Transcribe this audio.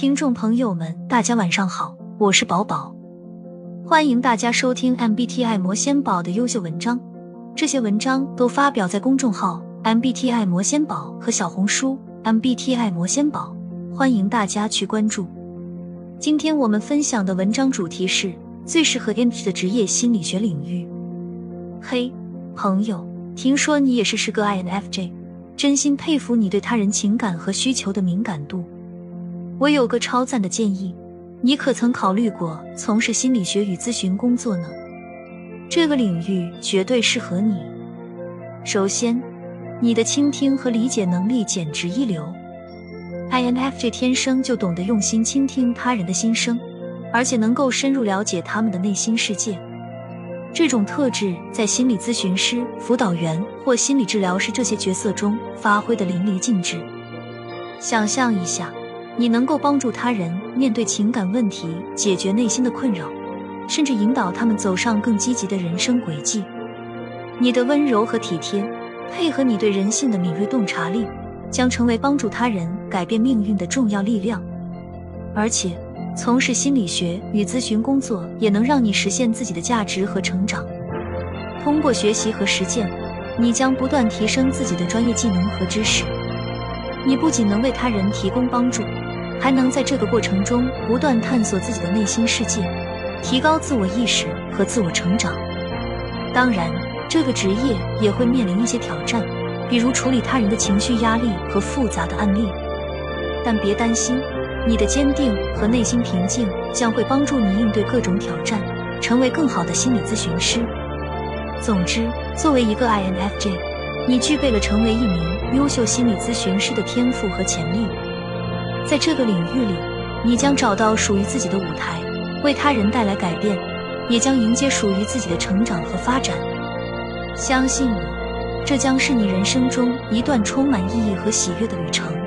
听众朋友们，大家晚上好，我是宝宝，欢迎大家收听 MBTI 魔仙堡的优秀文章，这些文章都发表在公众号 MBTI 魔仙堡和小红书 MBTI 魔仙堡，欢迎大家去关注。今天我们分享的文章主题是最适合 INFJ 的职业心理学领域。嘿，朋友，听说你也是个 INFJ， 真心佩服你对他人情感和需求的敏感度。我有个超赞的建议，你可曾考虑过从事心理学与咨询工作呢？这个领域绝对适合你。首先，你的倾听和理解能力简直一流。 INFJ 天生就懂得用心倾听他人的心声，而且能够深入了解他们的内心世界。这种特质在心理咨询师、辅导员或心理治疗师这些角色中发挥得淋漓尽致。想象一下，你能够帮助他人面对情感问题，解决内心的困扰，甚至引导他们走上更积极的人生轨迹。你的温柔和体贴，配合你对人性的敏锐洞察力，将成为帮助他人改变命运的重要力量。而且从事心理学与咨询工作也能让你实现自己的价值和成长。通过学习和实践，你将不断提升自己的专业技能和知识。你不仅能为他人提供帮助，还能在这个过程中不断探索自己的内心世界，提高自我意识和自我成长。当然，这个职业也会面临一些挑战，比如处理他人的情绪压力和复杂的案例。但别担心，你的坚定和内心平静将会帮助你应对各种挑战，成为更好的心理咨询师。总之，作为一个 INFJ， 你具备了成为一名优秀心理咨询师的天赋和潜力。在这个领域里，你将找到属于自己的舞台，为他人带来改变，也将迎接属于自己的成长和发展。相信我，这将是你人生中一段充满意义和喜悦的旅程。